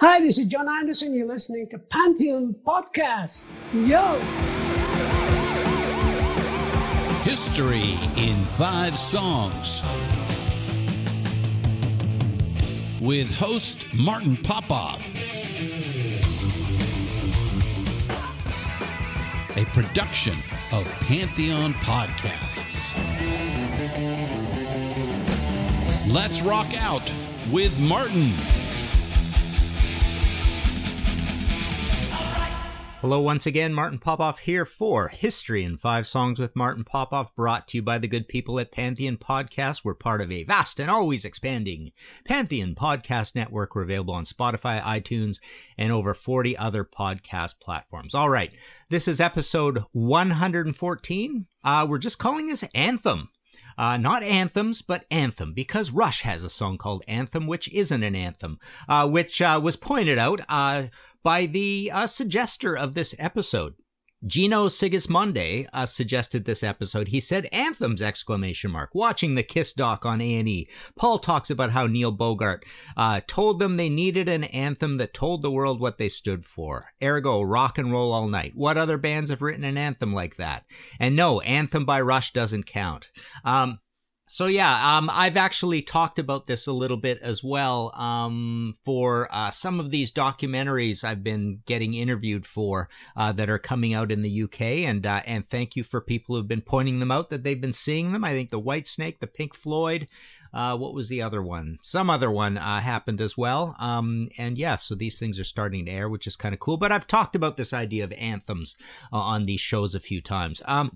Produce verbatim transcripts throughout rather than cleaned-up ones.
Hi, this is John Anderson. You're listening to Pantheon Podcasts. Yo! History in Five Songs with host Martin Popoff. A production of Pantheon Podcasts. Let's rock out with Martin. Hello once again, Martin Popoff here for History in Five Songs with Martin Popoff, brought to you by the good people at Pantheon Podcasts. We're part of a vast and always expanding Pantheon Podcast Network. We're available on Spotify, iTunes, and over forty other podcast platforms. All right, this is episode one hundred fourteen. Uh, we're just calling this Anthem. Uh, not anthems, but anthem, because Rush has a song called Anthem, which isn't an anthem, uh, which uh, was pointed out uh, by the uh, suggester of this episode. Gino Sigismonde uh, suggested this episode. He said, "Anthems!" exclamation mark. Watching the Kiss doc on A and E, Paul talks about how Neil Bogart uh, told them they needed an anthem that told the world what they stood for. Ergo, rock and roll all night. What other bands have written an anthem like that? And no, Anthem by Rush doesn't count. Um, So yeah, um, I've actually talked about this a little bit as well um, for uh, some of these documentaries I've been getting interviewed for uh, that are coming out in the U K, and uh, and thank you for people who've been pointing them out, that they've been seeing them. I think the White Snake, the Pink Floyd, uh, what was the other one? Some other one uh, happened as well, um, and yeah, so these things are starting to air, which is kind of cool. But I've talked about this idea of anthems uh, on these shows a few times. Um,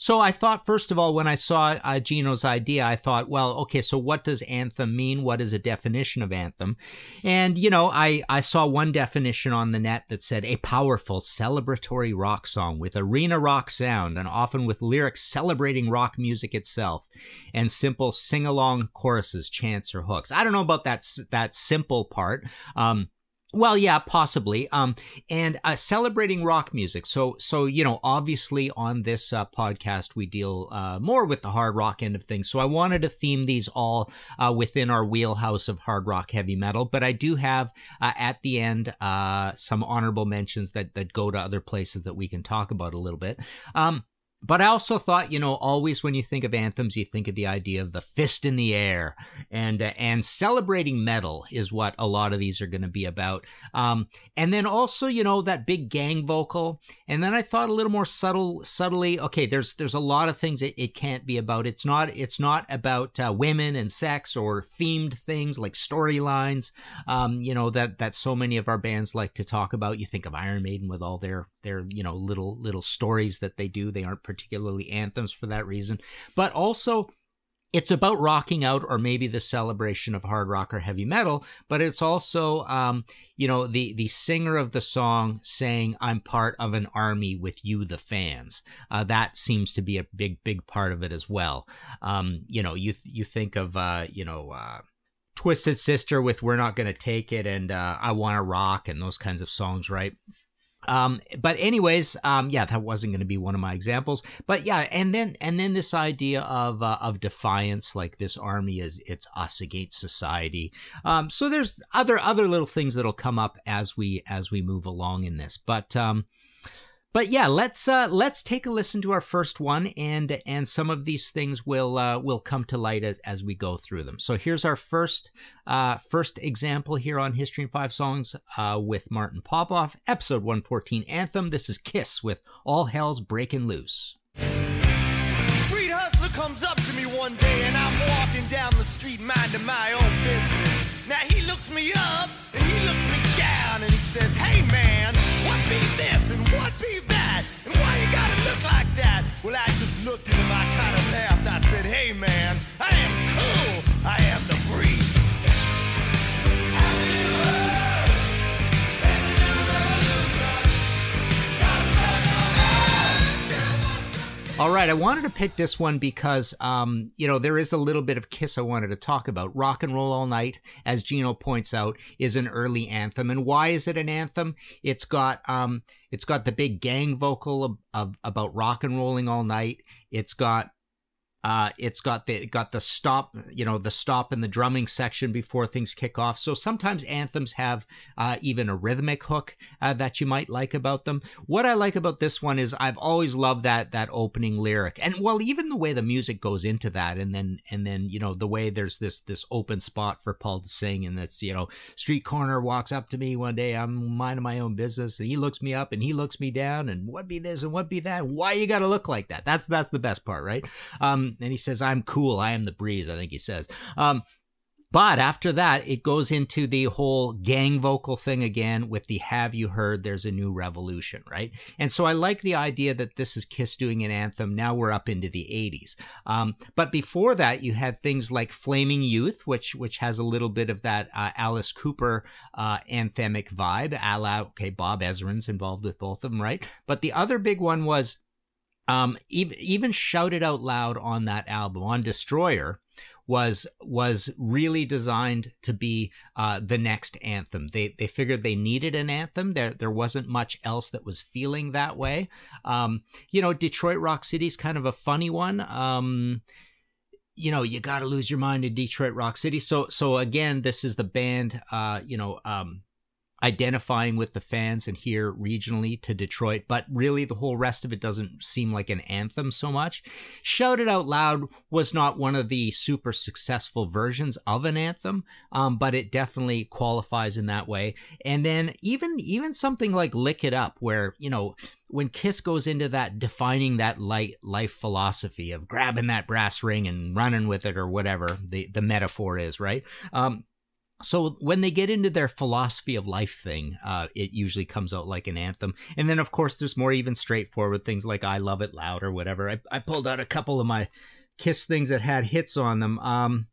So I thought, first of all, when I saw uh, Gino's idea, I thought, well, okay, so what does anthem mean? What is a definition of anthem? And, you know, I, I saw one definition on the net that said a powerful celebratory rock song with arena rock sound and often with lyrics celebrating rock music itself and simple sing-along choruses, chants, or hooks. I don't know about that, that simple part. Um, Well, yeah, possibly. Um, and uh, celebrating rock music. So, so you know, obviously on this uh, podcast, we deal uh, more with the hard rock end of things. So I wanted to theme these all uh, within our wheelhouse of hard rock, heavy metal. But I do have uh, at the end uh, some honorable mentions that, that go to other places that we can talk about a little bit. Um, But I also thought, you know, always when you think of anthems, you think of the idea of the fist in the air, and uh, and celebrating metal is what a lot of these are going to be about. Um, and then also, you know, that big gang vocal. And then I thought a little more subtle, subtly. Okay, there's there's a lot of things it, it can't be about. It's not it's not about uh, women and sex or themed things like storylines. Um, you know that that so many of our bands like to talk about. You think of Iron Maiden with all their their you know little little stories that they do. They aren't particularly anthems for that reason, but also it's about rocking out, or maybe the celebration of hard rock or heavy metal, but it's also, um, you know, the, the singer of the song saying, "I'm part of an army with you, the fans." Uh, that seems to be a big, big part of it as well. Um, you know, you, you think of, uh, you know, uh, Twisted Sister with "We're Not Gonna Take It" and uh, "I Wanna Rock" and those kinds of songs, right? Um, but anyways, um, yeah, that wasn't going to be one of my examples, but yeah. And then, and then this idea of, uh, of defiance, like this army is, it's us against society. Um, so there's other, other little things that'll come up as we, as we move along in this, but, um, but yeah, let's, uh, let's take a listen to our first one, and, and some of these things will, uh, will come to light as, as we go through them. So here's our first, uh, first example here on History in Five Songs, uh, with Martin Popoff, episode one fourteen, Anthem. This is Kiss with "All Hell's Breaking Loose." Street hustler comes up to me one day, and I'm walking down the street minding my own business. Now he looks me up and he looks me down, and he says, "Hey man, what be this and what be that, and why you gotta look like that?" Well, I just looked at him, I kind of laughed, I said, "Hey man, I am cool, I am the breeze." right. I wanted to pick this one because, um, you know, there is a little bit of Kiss I wanted to talk about. Rock and Roll All Night, as Gino points out, is an early anthem. And why is it an anthem? It's got um, it's got the big gang vocal of, of about rock and rolling all night. It's got uh, it's got the got the stop, you know, the stop in the drumming section before things kick off. So sometimes anthems have uh, even a rhythmic hook uh, that you might like about them. What I like about this one is I've always loved that that opening lyric, and well, even the way the music goes into that, and then and then you know the way there's this this open spot for Paul to sing, and that's you know street corner walks up to me one day, I'm minding my own business, and he looks me up and he looks me down, and what be this and what be that? Why you gotta look like that? That's that's the best part, right? Um, And he says, I'm cool. I am the breeze, I think he says. Um, but after that, it goes into the whole gang vocal thing again with the have you heard there's a new revolution, right? And so I like the idea that this is Kiss doing an anthem. Now we're up into the eighties. Um, but before that, you had things like Flaming Youth, which which has a little bit of that uh, Alice Cooper uh, anthemic vibe. A la, okay, Bob Ezrin's involved with both of them, right? But the other big one was Um, even, even Shouted Out Loud on that album, on Destroyer, was was really designed to be uh, the next anthem. They they figured they needed an anthem. There there wasn't much else that was feeling that way. Um, you know, Detroit Rock City's kind of a funny one. Um, you know, you got to lose your mind in Detroit Rock City. So so again, this is the band. Uh, you know. Um, identifying with the fans and here regionally to Detroit, but really the whole rest of it doesn't seem like an anthem so much. Shout It Out Loud was not one of the super successful versions of an anthem, um, but it definitely qualifies in that way. And then even even something like Lick It Up, where, you know, when Kiss goes into that defining that light life philosophy of grabbing that brass ring and running with it or whatever the, the metaphor is, right? Um, So when they get into their philosophy of life thing, uh, it usually comes out like an anthem. And then, of course, there's more even straightforward things like I Love It Loud or whatever. I, I pulled out a couple of my Kiss things that had hits on them. Um,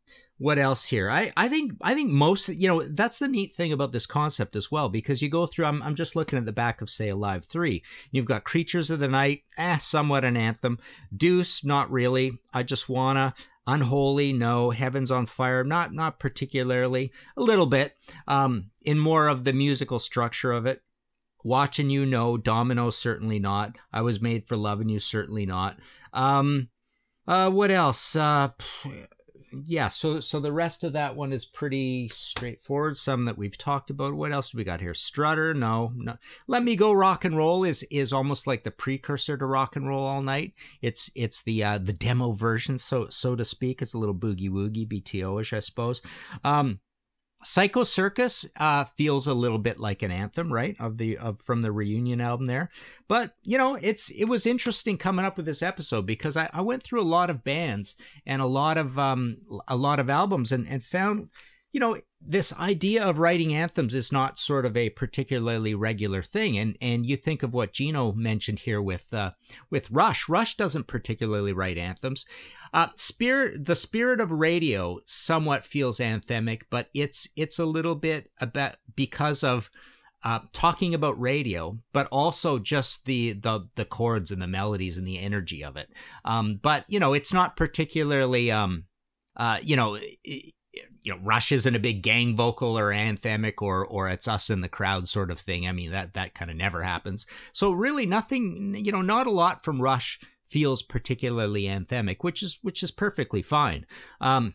what else here? I, I think I think most, you know, that's the neat thing about this concept as well, because you go through, I'm, I'm just looking at the back of, say, Alive three. You've got Creatures of the Night, eh, somewhat an anthem. Deuce, not really. I Just Wanna... Unholy, no. Heaven's on Fire, not not particularly. A little bit, um, in more of the musical structure of it. Watching You, no. Domino, certainly not. I Was Made for Loving You, certainly not. Um, uh, what else? Uh, yeah, so so the rest of that one is pretty straightforward. Some that we've talked about. What else do we got here? Strutter, no. no. Let Me Go Rock and Roll is is almost like the precursor to Rock and Roll All Night. It's it's the uh, the demo version, so so to speak. It's a little boogie woogie, B T O-ish, I suppose. Um, Psycho Circus uh, feels a little bit like an anthem, right? Of the of from the reunion album there, but you know, it's it was interesting coming up with this episode because I, I went through a lot of bands and a lot of um a lot of albums and and found, you know, this idea of writing anthems is not sort of a particularly regular thing, and and you think of what Gino mentioned here with uh, with Rush. Rush doesn't particularly write anthems. Uh, spirit, the Spirit of Radio, somewhat feels anthemic, but it's it's a little bit about because of uh, talking about radio, but also just the the the chords and the melodies and the energy of it. Um, but you know, it's not particularly um, uh, you know. It, you know, Rush isn't a big gang vocal or anthemic or or it's us in the crowd sort of thing. I mean, that that kind of never happens. So really nothing, you know, not a lot from Rush feels particularly anthemic, which is which is perfectly fine. Um,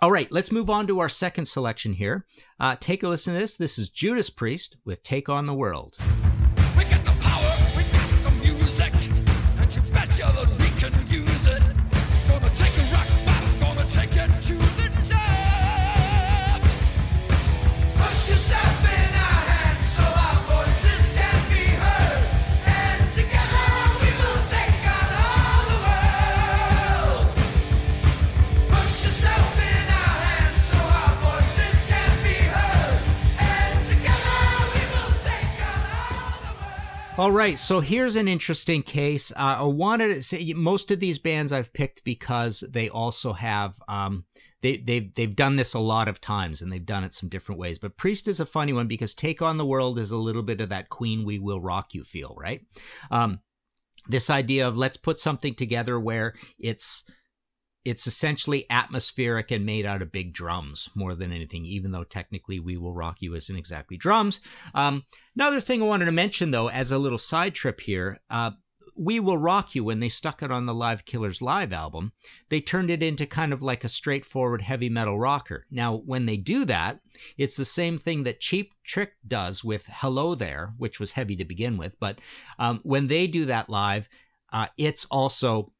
all right, let's move on to our second selection here. Uh, take a listen to this. This is Judas Priest with Take on the World. All right, so here's an interesting case. Uh, I wanted to say most of these bands I've picked because they also have um, they they've they've done this a lot of times and they've done it some different ways. But Priest is a funny one because Take on the World is a little bit of that Queen We Will Rock You feel, right? Um, this idea of let's put something together where it's it's essentially atmospheric and made out of big drums more than anything, even though technically We Will Rock You isn't exactly drums. Um, another thing I wanted to mention, though, as a little side trip here, uh, We Will Rock You, when they stuck it on the Live Killers Live album, they turned it into kind of like a straightforward heavy metal rocker. Now, when they do that, it's the same thing that Cheap Trick does with Hello There, which was heavy to begin with. But um, when they do that live, uh, it's also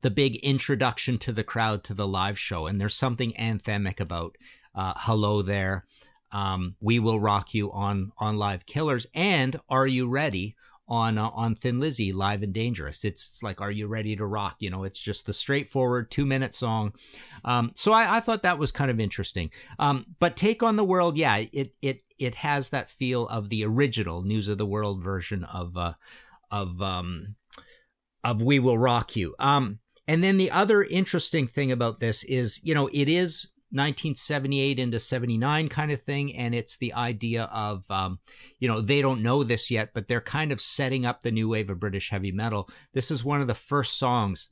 the big introduction to the crowd to the live show. And there's something anthemic about uh, Hello There, um, We Will Rock You on, on Live Killers, and Are You Ready? on uh, on Thin Lizzy, Live and Dangerous. It's like, are you ready to rock? You know, it's just the straightforward two-minute song. Um, so I, I thought that was kind of interesting. Um, but Take on the World, yeah, it it it has that feel of the original News of the World version of uh, of um, of We Will Rock You. Um, and then the other interesting thing about this is, you know, it is nineteen seventy-eight into seventy-nine kind of thing, and it's the idea of um, you know, they don't know this yet, but they're kind of setting up the new wave of British heavy metal. This is one of the first songs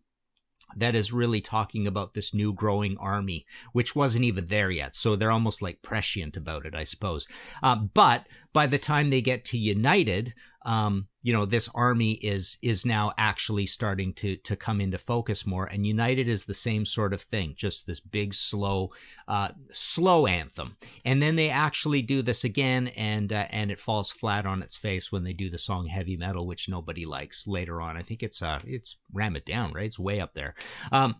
that is really talking about this new growing army, which wasn't even there yet, so they're almost like prescient about it, I suppose. Uh, but by the time they get to United, um, you know, this army is is now actually starting to to come into focus more, and United is the same sort of thing, just this big, slow, uh, slow anthem. And then they actually do this again, and uh, and it falls flat on its face when they do the song Heavy Metal, which nobody likes later on. I think it's uh it's Ram It Down, right? It's way up there. Um,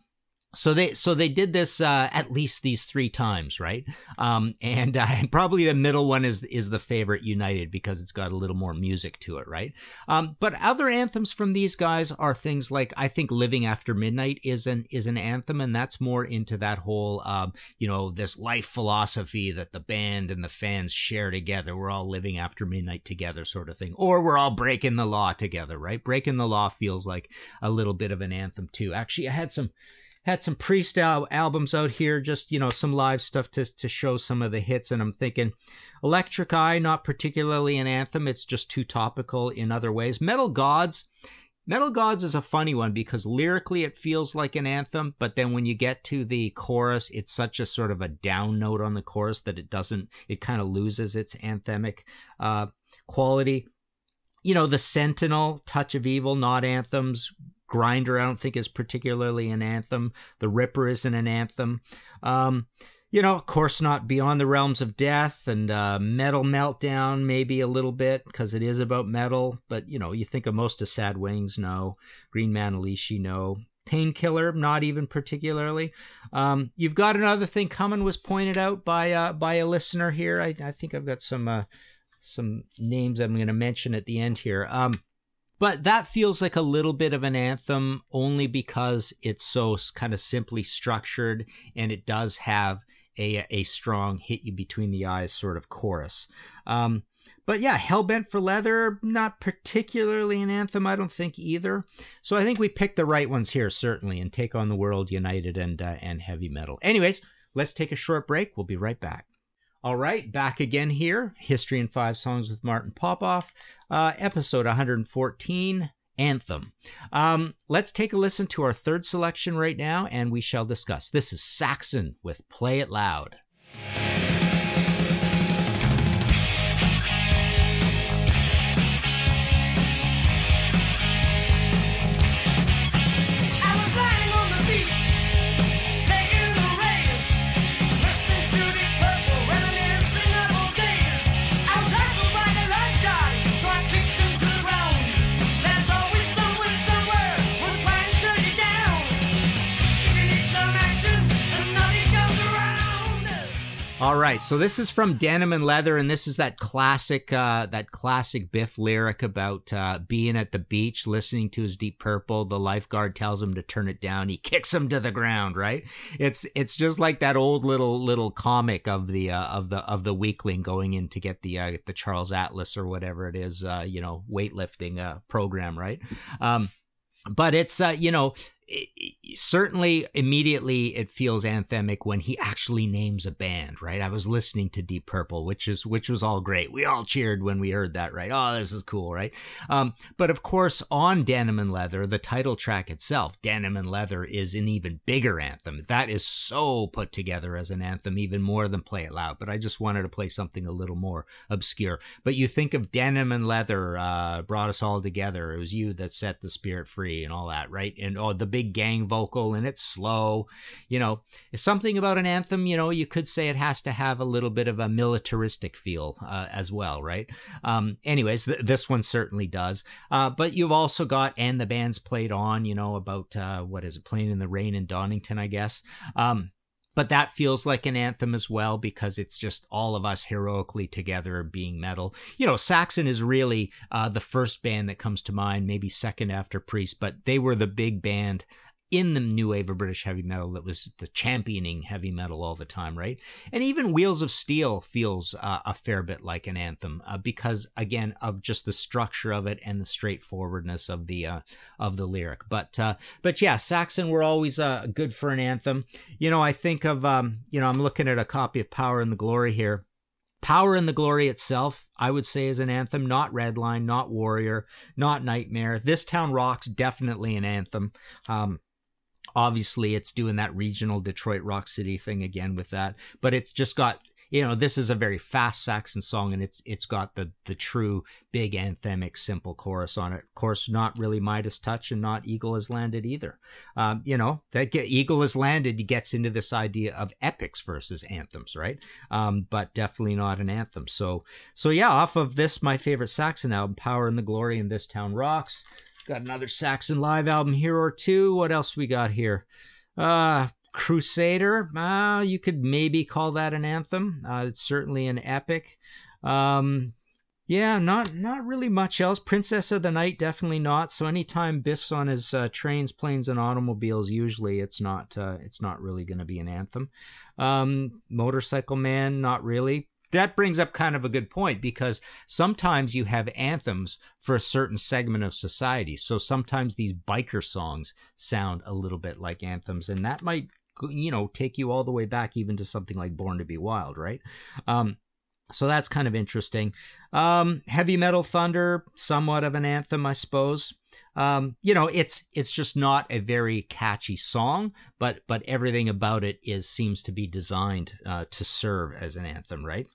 So they so they did this uh, at least these three times, right? Um, and uh, probably the middle one is is the favorite, United, because it's got a little more music to it, right? Um, but other anthems from these guys are things like, I think Living After Midnight is an is an anthem, and that's more into that whole um, you know, this life philosophy that the band and the fans share together. We're all living after midnight together, sort of thing, or we're all breaking the law together, right? Breaking the Law feels like a little bit of an anthem too. Actually, I had some. Had some Priest al- albums out here, just, you know, some live stuff to, to show some of the hits. And I'm thinking, Electric Eye, not particularly an anthem. It's just too topical in other ways. Metal Gods. Metal Gods is a funny one because lyrically it feels like an anthem, but then when you get to the chorus, it's such a sort of a down note on the chorus that it doesn't, it kind of loses its anthemic uh, quality. You know, The Sentinel, Touch of Evil, not anthems. Grinder, I don't think, is particularly an anthem. The Ripper isn't an anthem. Um, you know, of course not. Beyond the Realms of Death and uh, Metal Meltdown, maybe a little bit, because it is about metal. But, you know, you think of most of Sad Wings, no. Green Manalishi, no. Painkiller, not even particularly. Um, you've got another thing coming, was pointed out by uh, by a listener here. I, I think I've got some, uh, some names I'm going to mention at the end here. Um, But that feels like a little bit of an anthem only because it's so kind of simply structured, and it does have a a strong hit you between the eyes sort of chorus. Um, but yeah, Hellbent for Leather, not particularly an anthem, I don't think either. So I think we picked the right ones here, certainly, and Take on the World, United, and uh, and Heavy Metal. Anyways, let's take a short break. We'll be right back. All right, back again here, History in Five Songs with Martin Popoff, uh, episode one hundred fourteen, Anthem. Um, let's take a listen to our third selection right now, and we shall discuss. This is Saxon with Play It Loud. All right, so this is from Denim and Leather, and this is that classic, uh, that classic Biff lyric about uh, being at the beach, listening to his Deep Purple. The lifeguard tells him to turn it down. He kicks him to the ground. Right? It's it's just like that old little little comic of the uh, of the of the weakling going in to get the uh, the Charles Atlas or whatever it is, uh, you know, weightlifting uh, program. Right? Um, but it's uh, you know. it, certainly immediately it feels anthemic when he actually names a band, right? I was listening to Deep Purple, which is which was all great. We all cheered when we heard that, right? Oh, this is cool, right? Um, but of course, on Denim and Leather, the title track itself, Denim and Leather, is an even bigger anthem. That is so put together as an anthem, even more than Play It Loud. But I just wanted to play something a little more obscure. But you think of Denim and Leather uh, brought us all together. It was you that set the spirit free and all that, right? And oh, the big gang vocal, and it's slow. You know, it's something about an anthem, you know, you could say it has to have a little bit of a militaristic feel uh, as well, right? Um, anyways, th- this one certainly does. Uh, but you've also got And the Band's Played On, you know, about, uh, what is it, Playing in the Rain in Donington, I guess. Um, but that feels like an anthem as well, because it's just all of us heroically together being metal. You know, Saxon is really uh, the first band that comes to mind, maybe second after Priest, but they were the big band in the new wave of British heavy metal that was the championing heavy metal all the time, right? And even Wheels of Steel feels uh, a fair bit like an anthem uh, because, again, of just the structure of it and the straightforwardness of the uh, of the lyric. But uh, but yeah, Saxon were always uh, good for an anthem. You know, I think of, um, you know, I'm looking at a copy of Power and the Glory here. Power and the Glory itself, I would say, is an anthem, not Redline, not Warrior, not Nightmare. This Town Rock's definitely an anthem. Um, Obviously, it's doing that regional Detroit Rock City thing again with that, but it's just got, you know, this is a very fast Saxon song, and it's it's got the the true big anthemic simple chorus on it. Of course, not really Midas Touch and not Eagle Has Landed either. Um, you know, that get, Eagle Has Landed gets into this idea of epics versus anthems, right? Um, but definitely not an anthem. So so yeah, off of this, my favorite Saxon album, Power and the Glory and This Town Rocks. Got another Saxon live album here or two. What else we got here? Uh, Crusader. Uh, you could maybe call that an anthem. Uh, it's certainly an epic. Um, yeah, not not really much else. Princess of the Night, definitely not. So anytime Biff's on his uh, trains, planes, and automobiles, usually it's not uh, it's not really going to be an anthem. Um, Motorcycle Man, not really. That brings up kind of a good point, because sometimes you have anthems for a certain segment of society. So sometimes these biker songs sound a little bit like anthems, and that might, you know, take you all the way back even to something like Born to Be Wild, right? Um, so that's kind of interesting. Um, Heavy Metal Thunder, somewhat of an anthem, I suppose. Um, you know, it's it's just not a very catchy song, but but everything about it is seems to be designed uh, to serve as an anthem, right?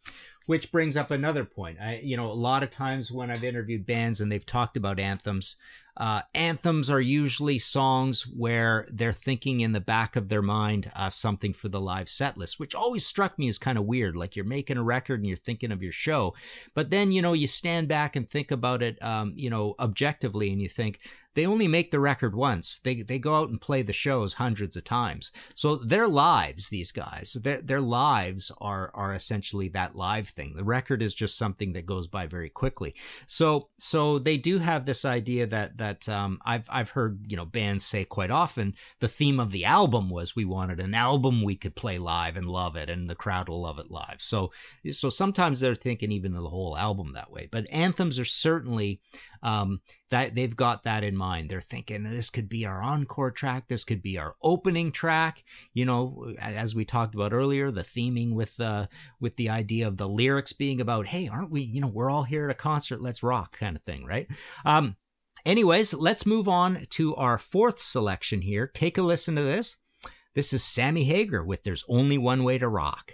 Which brings up another point. I, you know, a lot of times when I've interviewed bands and they've talked about anthems, uh, anthems are usually songs where they're thinking in the back of their mind uh, something for the live set list, which always struck me as kind of weird. Like, you're making a record and you're thinking of your show, but then, you know, you stand back and think about it, um, you know, objectively, and you think, they only make the record once. They they go out and play the shows hundreds of times. So their lives, these guys, their their lives are are essentially that live thing. The record is just something that goes by very quickly. So so they do have this idea that that um, I've I've heard, you know, bands say quite often, the theme of the album was we wanted an album we could play live and love it, and the crowd will love it live. So so sometimes they're thinking even of the whole album that way. But anthems are certainly um, that they've got that in mind. They're thinking, this could be our encore track, this could be our opening track. You know, as we talked about earlier, the theming with uh, with the idea of the lyrics being about, hey, aren't we, you know, we're all here at a concert, let's rock kind of thing, right? Um, anyways, let's move on to our fourth selection here. Take a listen to this. This is Sammy Hagar with There's Only One Way to Rock.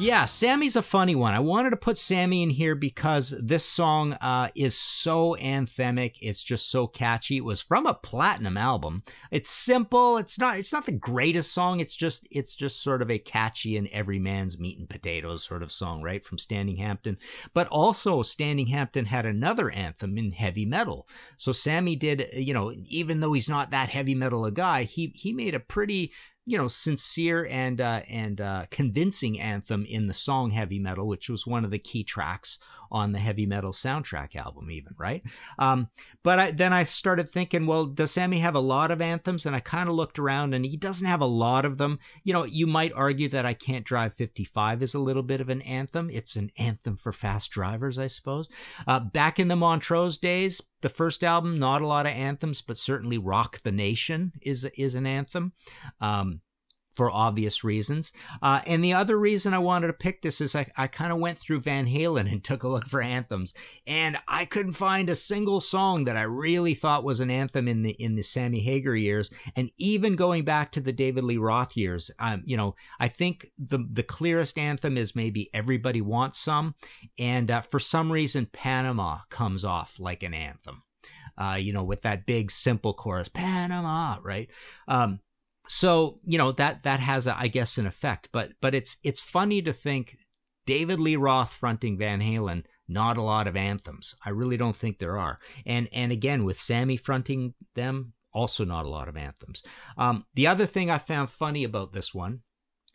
Yeah, Sammy's a funny one. I wanted to put Sammy in here because this song uh, is so anthemic. It's just so catchy. It was from a platinum album. It's simple. It's not. It's not the greatest song. It's just. It's just sort of a catchy and every man's meat and potatoes sort of song, right? From Standing Hampton. But also, Standing Hampton had another anthem in heavy metal. So Sammy did. You know, even though he's not that heavy metal a guy, he he made a pretty, you know, sincere and uh, and uh, convincing anthem in the song Heavy Metal, which was one of the key tracks on the Heavy Metal soundtrack album even, right? Um, but I, then I started thinking, well, does Sammy have a lot of anthems? And I kind of looked around and he doesn't have a lot of them. You know, you might argue that I Can't Drive fifty-five is a little bit of an anthem. It's an anthem for fast drivers, I suppose. Uh, back in the Montrose days, the first album, not a lot of anthems, but certainly Rock the Nation is is an anthem, um, for obvious reasons. Uh, and the other reason I wanted to pick this is I, I kind of went through Van Halen and took a look for anthems, and I couldn't find a single song that I really thought was an anthem in the in the Sammy Hagar years. And even going back to the David Lee Roth years, um, you know, I think the the clearest anthem is maybe Everybody Wants Some, and uh, for some reason Panama comes off like an anthem, uh, you know, with that big simple chorus, Panama, right? Um, So, you know, that that has, a, I guess, an effect. But but it's it's funny to think David Lee Roth fronting Van Halen, not a lot of anthems. I really don't think there are. And, and again, with Sammy fronting them, also not a lot of anthems. Um, the other thing I found funny about this one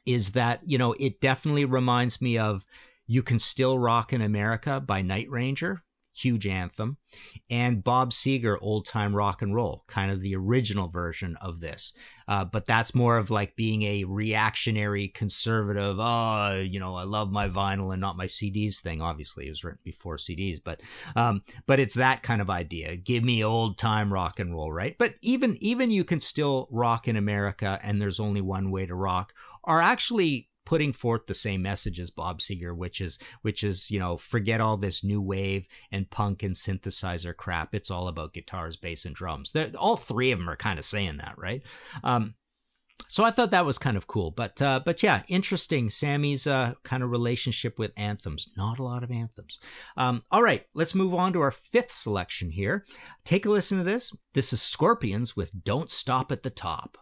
is that, you know, it definitely reminds me of You Can Still Rock in America by Night Ranger. Huge anthem, and Bob Seger, Old Time Rock and Roll, kind of the original version of this. Uh, but that's more of like being a reactionary conservative, oh, you know, I love my vinyl and not my C Ds thing. Obviously, it was written before C Ds, but um, but it's that kind of idea. Give me old time rock and roll, right? But even even You Can Still Rock in America and There's Only One Way to Rock are actually putting forth the same message as Bob Seger, which is, which is, you know, forget all this new wave and punk and synthesizer crap. It's all about guitars, bass, and drums. They're, all three of them are kind of saying that, right? Um, so I thought that was kind of cool. But uh, but yeah, interesting. Sammy's uh, kind of relationship with anthems. Not a lot of anthems. Um, all right, let's move on to our fifth selection here. Take a listen to this. This is Scorpions with Don't Stop at the Top.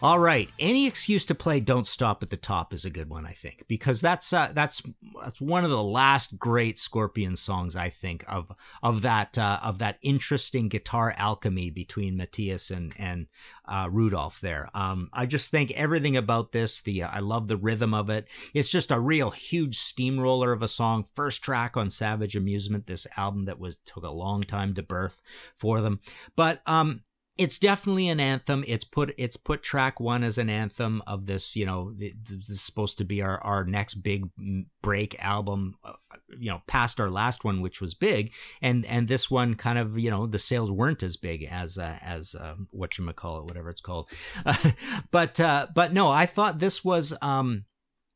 All right, any excuse to play Don't Stop at the Top is a good one, I think, because that's uh, that's that's one of the last great Scorpion songs, I think, of of that uh, of that interesting guitar alchemy between Matthias and and uh, Rudolph there. Um, I just think everything about this, the uh, I love the rhythm of it. It's just a real huge steamroller of a song. First track on Savage Amusement, this album that was took a long time to birth for them, but um. It's definitely an anthem. It's put it's put track one as an anthem of this, you know, this is supposed to be our, our next big break album, you know, past our last one, which was big. And and this one kind of, you know, the sales weren't as big as uh, as uh, whatchamacallit, whatever it's called. Uh, but uh, but no, I thought this was um,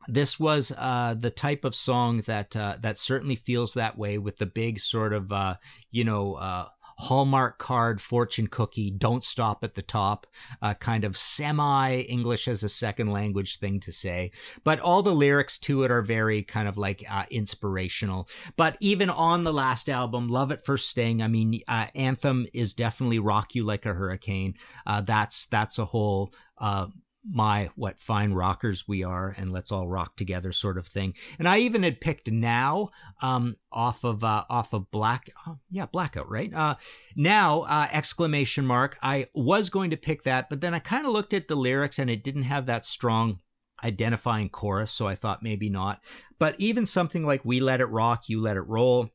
this was uh, the type of song that uh, that certainly feels that way with the big sort of, uh, you know, uh, Hallmark card, fortune cookie, don't stop at the top, uh, kind of semi-English as a second language thing to say. But all the lyrics to it are very kind of like uh, inspirational. But even on the last album, Love at First Sting, I mean, uh, anthem is definitely Rock You Like a Hurricane. Uh, that's that's a whole... Uh, my what fine rockers we are and let's all rock together sort of thing. And I even had picked Now um off of uh off of black oh, yeah Blackout, right? uh now uh exclamation mark I was going to pick that, but then I kind of looked at the lyrics and it didn't have that strong identifying chorus, so I thought maybe not. But even something like We Let It Rock, You Let It Roll,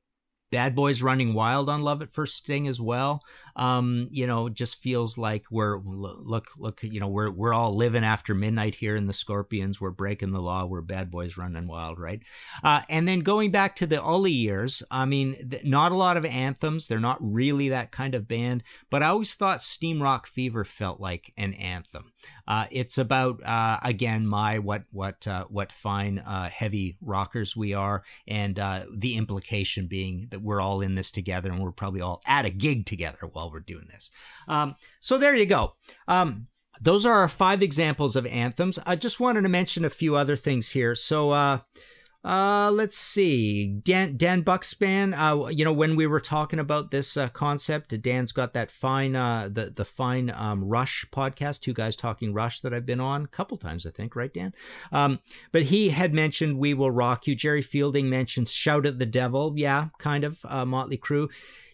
Bad Boys Running Wild on Love at First Sting as well. Um, you know, just feels like we're look, look, you know, we're we're all living after midnight here in the Scorpions. We're breaking the law. We're bad boys running wild, right? Uh, and then going back to the Ully years, I mean, th- not a lot of anthems. They're not really that kind of band. But I always thought Steam Rock Fever felt like an anthem. Uh, it's about uh, again, my what what uh, what fine uh, heavy rockers we are, and uh, the implication being that we're all in this together, and we're probably all at a gig together while we're doing this. Um, so there you go. Um, those are our five examples of anthems. I just wanted to mention a few other things here. So uh, uh, let's see. Dan, Dan Buckspan, uh, you know, when we were talking about this uh, concept, Dan's got that fine, uh, the, the fine um, Rush podcast, Two Guys Talking Rush, that I've been on a couple times, I think, right, Dan? Um, but he had mentioned We Will Rock You. Jerry Fielding mentions Shout at the Devil. Yeah, kind of uh, Motley Crue.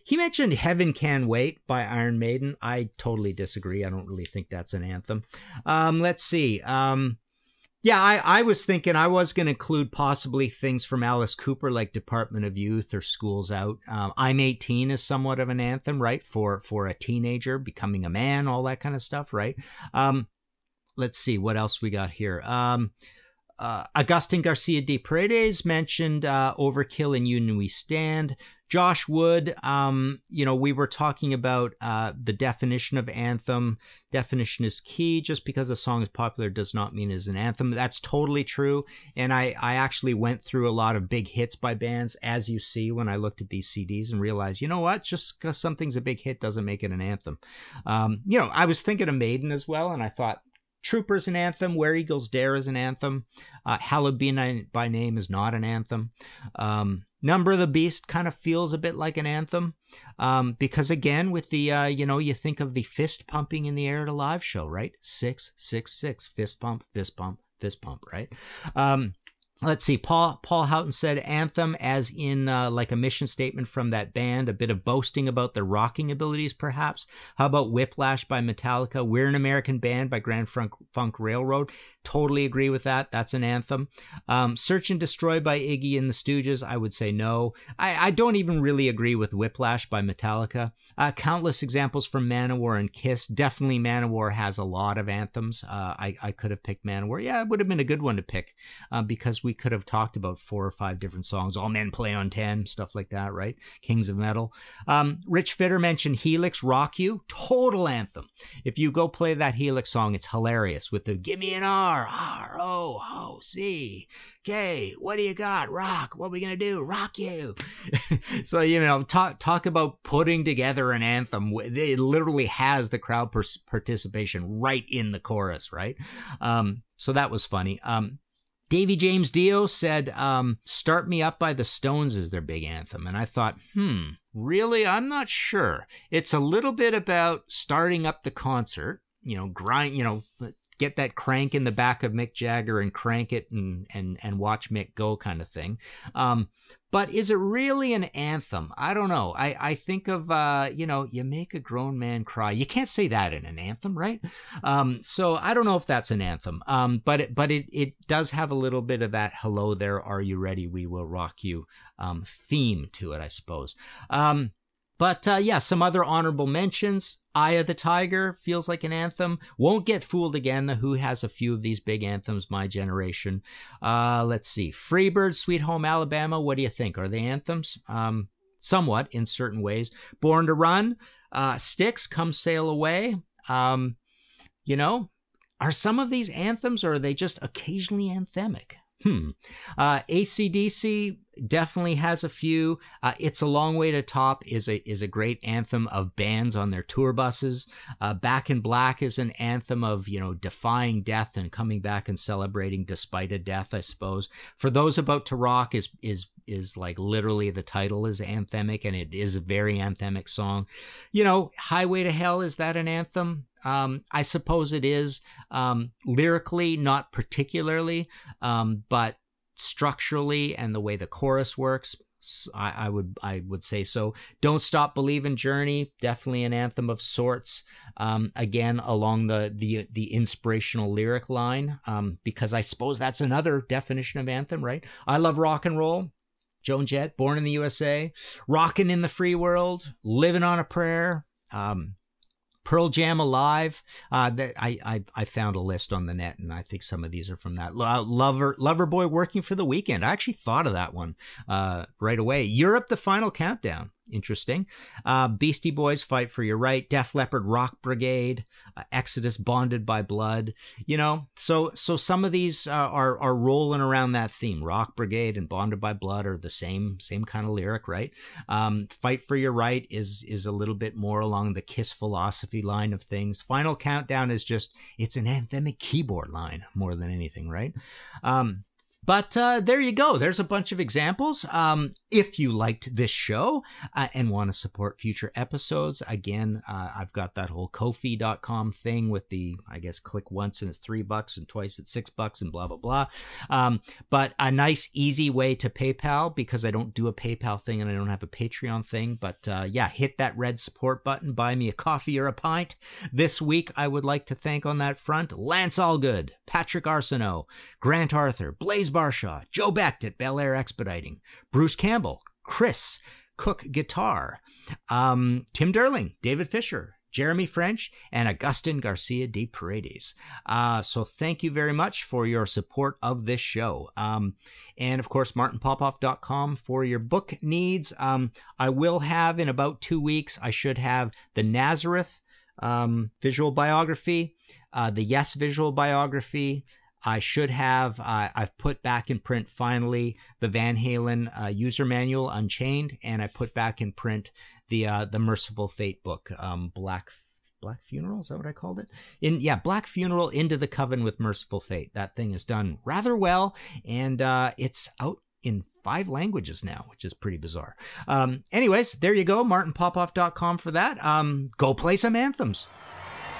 He mentioned Heaven Can Wait by Iron Maiden. I totally disagree. I don't really think that's an anthem. Um, let's see. Um, Yeah, I, I was thinking I was going to include possibly things from Alice Cooper, like Department of Youth or School's Out. Um, I'm eighteen is somewhat of an anthem, right? For for a teenager, becoming a man, all that kind of stuff, right? Um, let's see, what else we got here? Um, uh, Augustin Garcia de Paredes mentioned uh, Overkill and Union We Stand. Josh Wood, um, you know, we were talking about uh, the definition of anthem. Definition is key. Just because a song is popular does not mean it's an anthem. That's totally true. And I, I actually went through a lot of big hits by bands, as you see, when I looked at these C Ds and realized, you know what, just because something's a big hit doesn't make it an anthem. Um, you know, I was thinking of Maiden as well, and I thought, Trooper is an anthem. Where Eagles Dare is an anthem. Uh, Hallowed Be Thy Name is not an anthem. Um, Number of the Beast kind of feels a bit like an anthem, um, because again, with the, uh, you know, you think of the fist pumping in the air at a live show, right? Six, six, six, fist pump, fist pump, fist pump, right? Um, Let's see, Paul Paul Houghton said anthem as in uh, like a mission statement from that band, a bit of boasting about their rocking abilities, perhaps. How about Whiplash by Metallica? We're an American Band by Grand Funk, Funk Railroad. Totally agree with that. That's an anthem. Um, Search and Destroy by Iggy and the Stooges, I would say no. I, I don't even really agree with Whiplash by Metallica. Uh, countless examples from Manowar and Kiss. Definitely Manowar has a lot of anthems. Uh, I, I could have picked Manowar. Yeah, it would have been a good one to pick uh, because we could have talked about four or five different songs. All Men Play on ten, stuff like that, right? Kings of Metal. Um, Rich Fitter mentioned Helix, Rock You. Total anthem. If you go play that Helix song, it's hilarious with the give me an R, R, O, O, C, K. What do you got? Rock. What are we going to do? Rock you. So, you know, talk, talk about putting together an anthem. It literally has the crowd per- participation right in the chorus, right? Um, so that was funny. Um, Davy James Dio said, um, Start Me Up by the Stones is their big anthem. And I thought, hmm, really? I'm not sure. It's a little bit about starting up the concert, you know, grind, you know, get that crank in the back of Mick Jagger and crank it and and, and watch Mick go kind of thing. Um, but is it really an anthem? I don't know. I, I think of, uh, you know, you make a grown man cry. You can't say that in an anthem, right? Um, so I don't know if that's an anthem. Um, but it, but it, it does have a little bit of that hello there, are you ready, we will rock you um, theme to it, I suppose. Um, but uh, yeah, some other honorable mentions. Eye of the Tiger feels like an anthem. Won't Get Fooled Again. The Who has a few of these big anthems, my generation. Uh, let's see. Freebird, Sweet Home Alabama. What do you think? Are they anthems? Um, somewhat in certain ways. Born to Run. Uh, Styx, Come Sail Away. Um, you know, are some of these anthems or are they just occasionally anthemic? Hmm. Uh, A C D C definitely has a few. Uh, It's a Long Way to Top is a is a great anthem of bands on their tour buses. Uh, Back in Black is an anthem of, you know, defying death and coming back and celebrating despite a death, I suppose. For Those About to Rock is is is like literally the title is anthemic, and it is a very anthemic song. You know, Highway to Hell, is that an anthem? Um, I suppose it is. Um, lyrically, not particularly, um, but structurally and the way the chorus works, I, I would I would say so. Don't Stop Believin', Journey, definitely an anthem of sorts. Um, again, along the the the inspirational lyric line, um, because I suppose that's another definition of anthem, right? I Love Rock and Roll. Joan Jett, born in the U S A, rocking in the free world, living on a prayer, um, Pearl Jam Alive. Uh, that I, I I found a list on the net, and I think some of these are from that. Lover Lover Boy working for the weekend. I actually thought of that one uh, right away. Europe, The Final Countdown. Interesting. Uh, Beastie Boys, Fight for Your Right. Def Leppard, Rock Brigade. Uh, Exodus, Bonded by Blood. You know, so so some of these uh, are are rolling around that theme. Rock Brigade and Bonded by Blood are the same same kind of lyric, right? Um, Fight for Your Right is is a little bit more along the Kiss philosophy line of things. Final Countdown is just, it's an anthemic keyboard line more than anything, right? Um But uh, there you go. There's a bunch of examples. Um, if you liked this show uh, and want to support future episodes, again, uh, I've got that whole ko-fi dot com thing with the, I guess, click once and it's three bucks and twice it's six bucks and blah, blah, blah. Um, but a nice, easy way to PayPal, because I don't do a PayPal thing and I don't have a Patreon thing. But uh, yeah, hit that red support button, buy me a coffee or a pint. This week, I would like to thank on that front Lance Allgood, Patrick Arsenault, Grant Arthur, Blaze Barshaw, Joe Becht at Bel Air Expediting, Bruce Campbell, Chris Cook Guitar, um, Tim Derling, David Fisher, Jeremy French, and Augustin Garcia de Paredes. Uh, so thank you very much for your support of this show. Um, and of course, martin popoff dot com for your book needs. Um, I will have in about two weeks, I should have the Nazareth um, visual biography, uh, the Yes visual biography. I should have, uh, I've put back in print finally the Van Halen uh, user manual, Unchained, and I put back in print the uh, the Merciful Fate book, um, Black Black Funeral, is that what I called it? In Yeah, Black Funeral, Into the Coven with Merciful Fate. That thing is done rather well, and uh, it's out in five languages now, which is pretty bizarre. Um, anyways, there you go, martin popoff dot com for that. Um, go play some anthems.